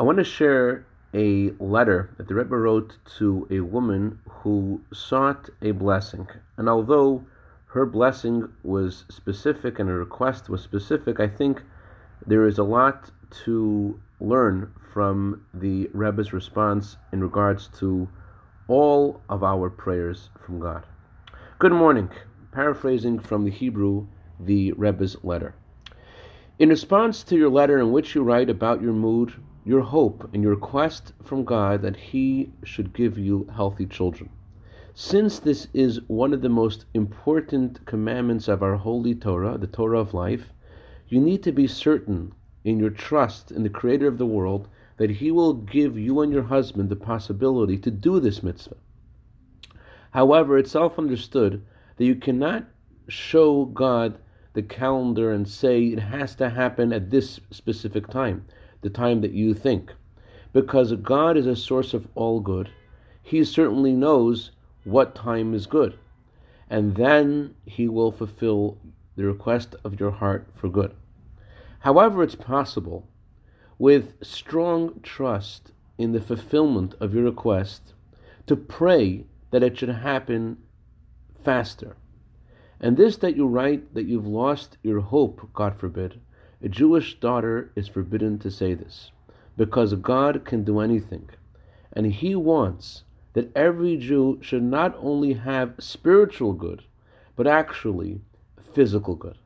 I want to share a letter that the Rebbe wrote to a woman who sought a blessing. And although her blessing was specific and her request was specific, I think there is a lot to learn from the Rebbe's response in regards to all of our prayers from God. Good morning. Paraphrasing from the Hebrew, the Rebbe's letter. In response to your letter in which you write about your mood, your hope, and your request from God that He should give you healthy children. Since this is one of the most important commandments of our holy Torah, the Torah of life, you need to be certain in your trust in the Creator of the world that He will give you and your husband the possibility to do this mitzvah. However, it's self-understood that you cannot show God the calendar and say it has to happen at this specific time, the time that you think. Because God is a source of all good, He certainly knows what time is good. And then He will fulfill the request of your heart for good. However, it's possible, with strong trust in the fulfillment of your request, to pray that it should happen faster. And this that you write, that you've lost your hope, God forbid, a Jewish daughter is forbidden to say this, because God can do anything. And He wants that every Jew should not only have spiritual good, but actually physical good,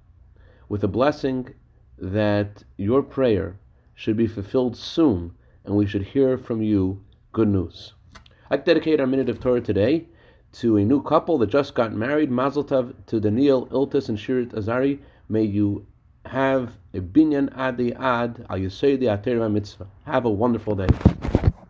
with a blessing that your prayer should be fulfilled soon, and we should hear from you good news. I dedicate our minute of Torah today to a new couple that just got married. Mazel Tov to Daniel Iltis and Shirit Azari. May you have a binyan adei ad. Al Yisei the Atara Mitzvah. Have a wonderful day.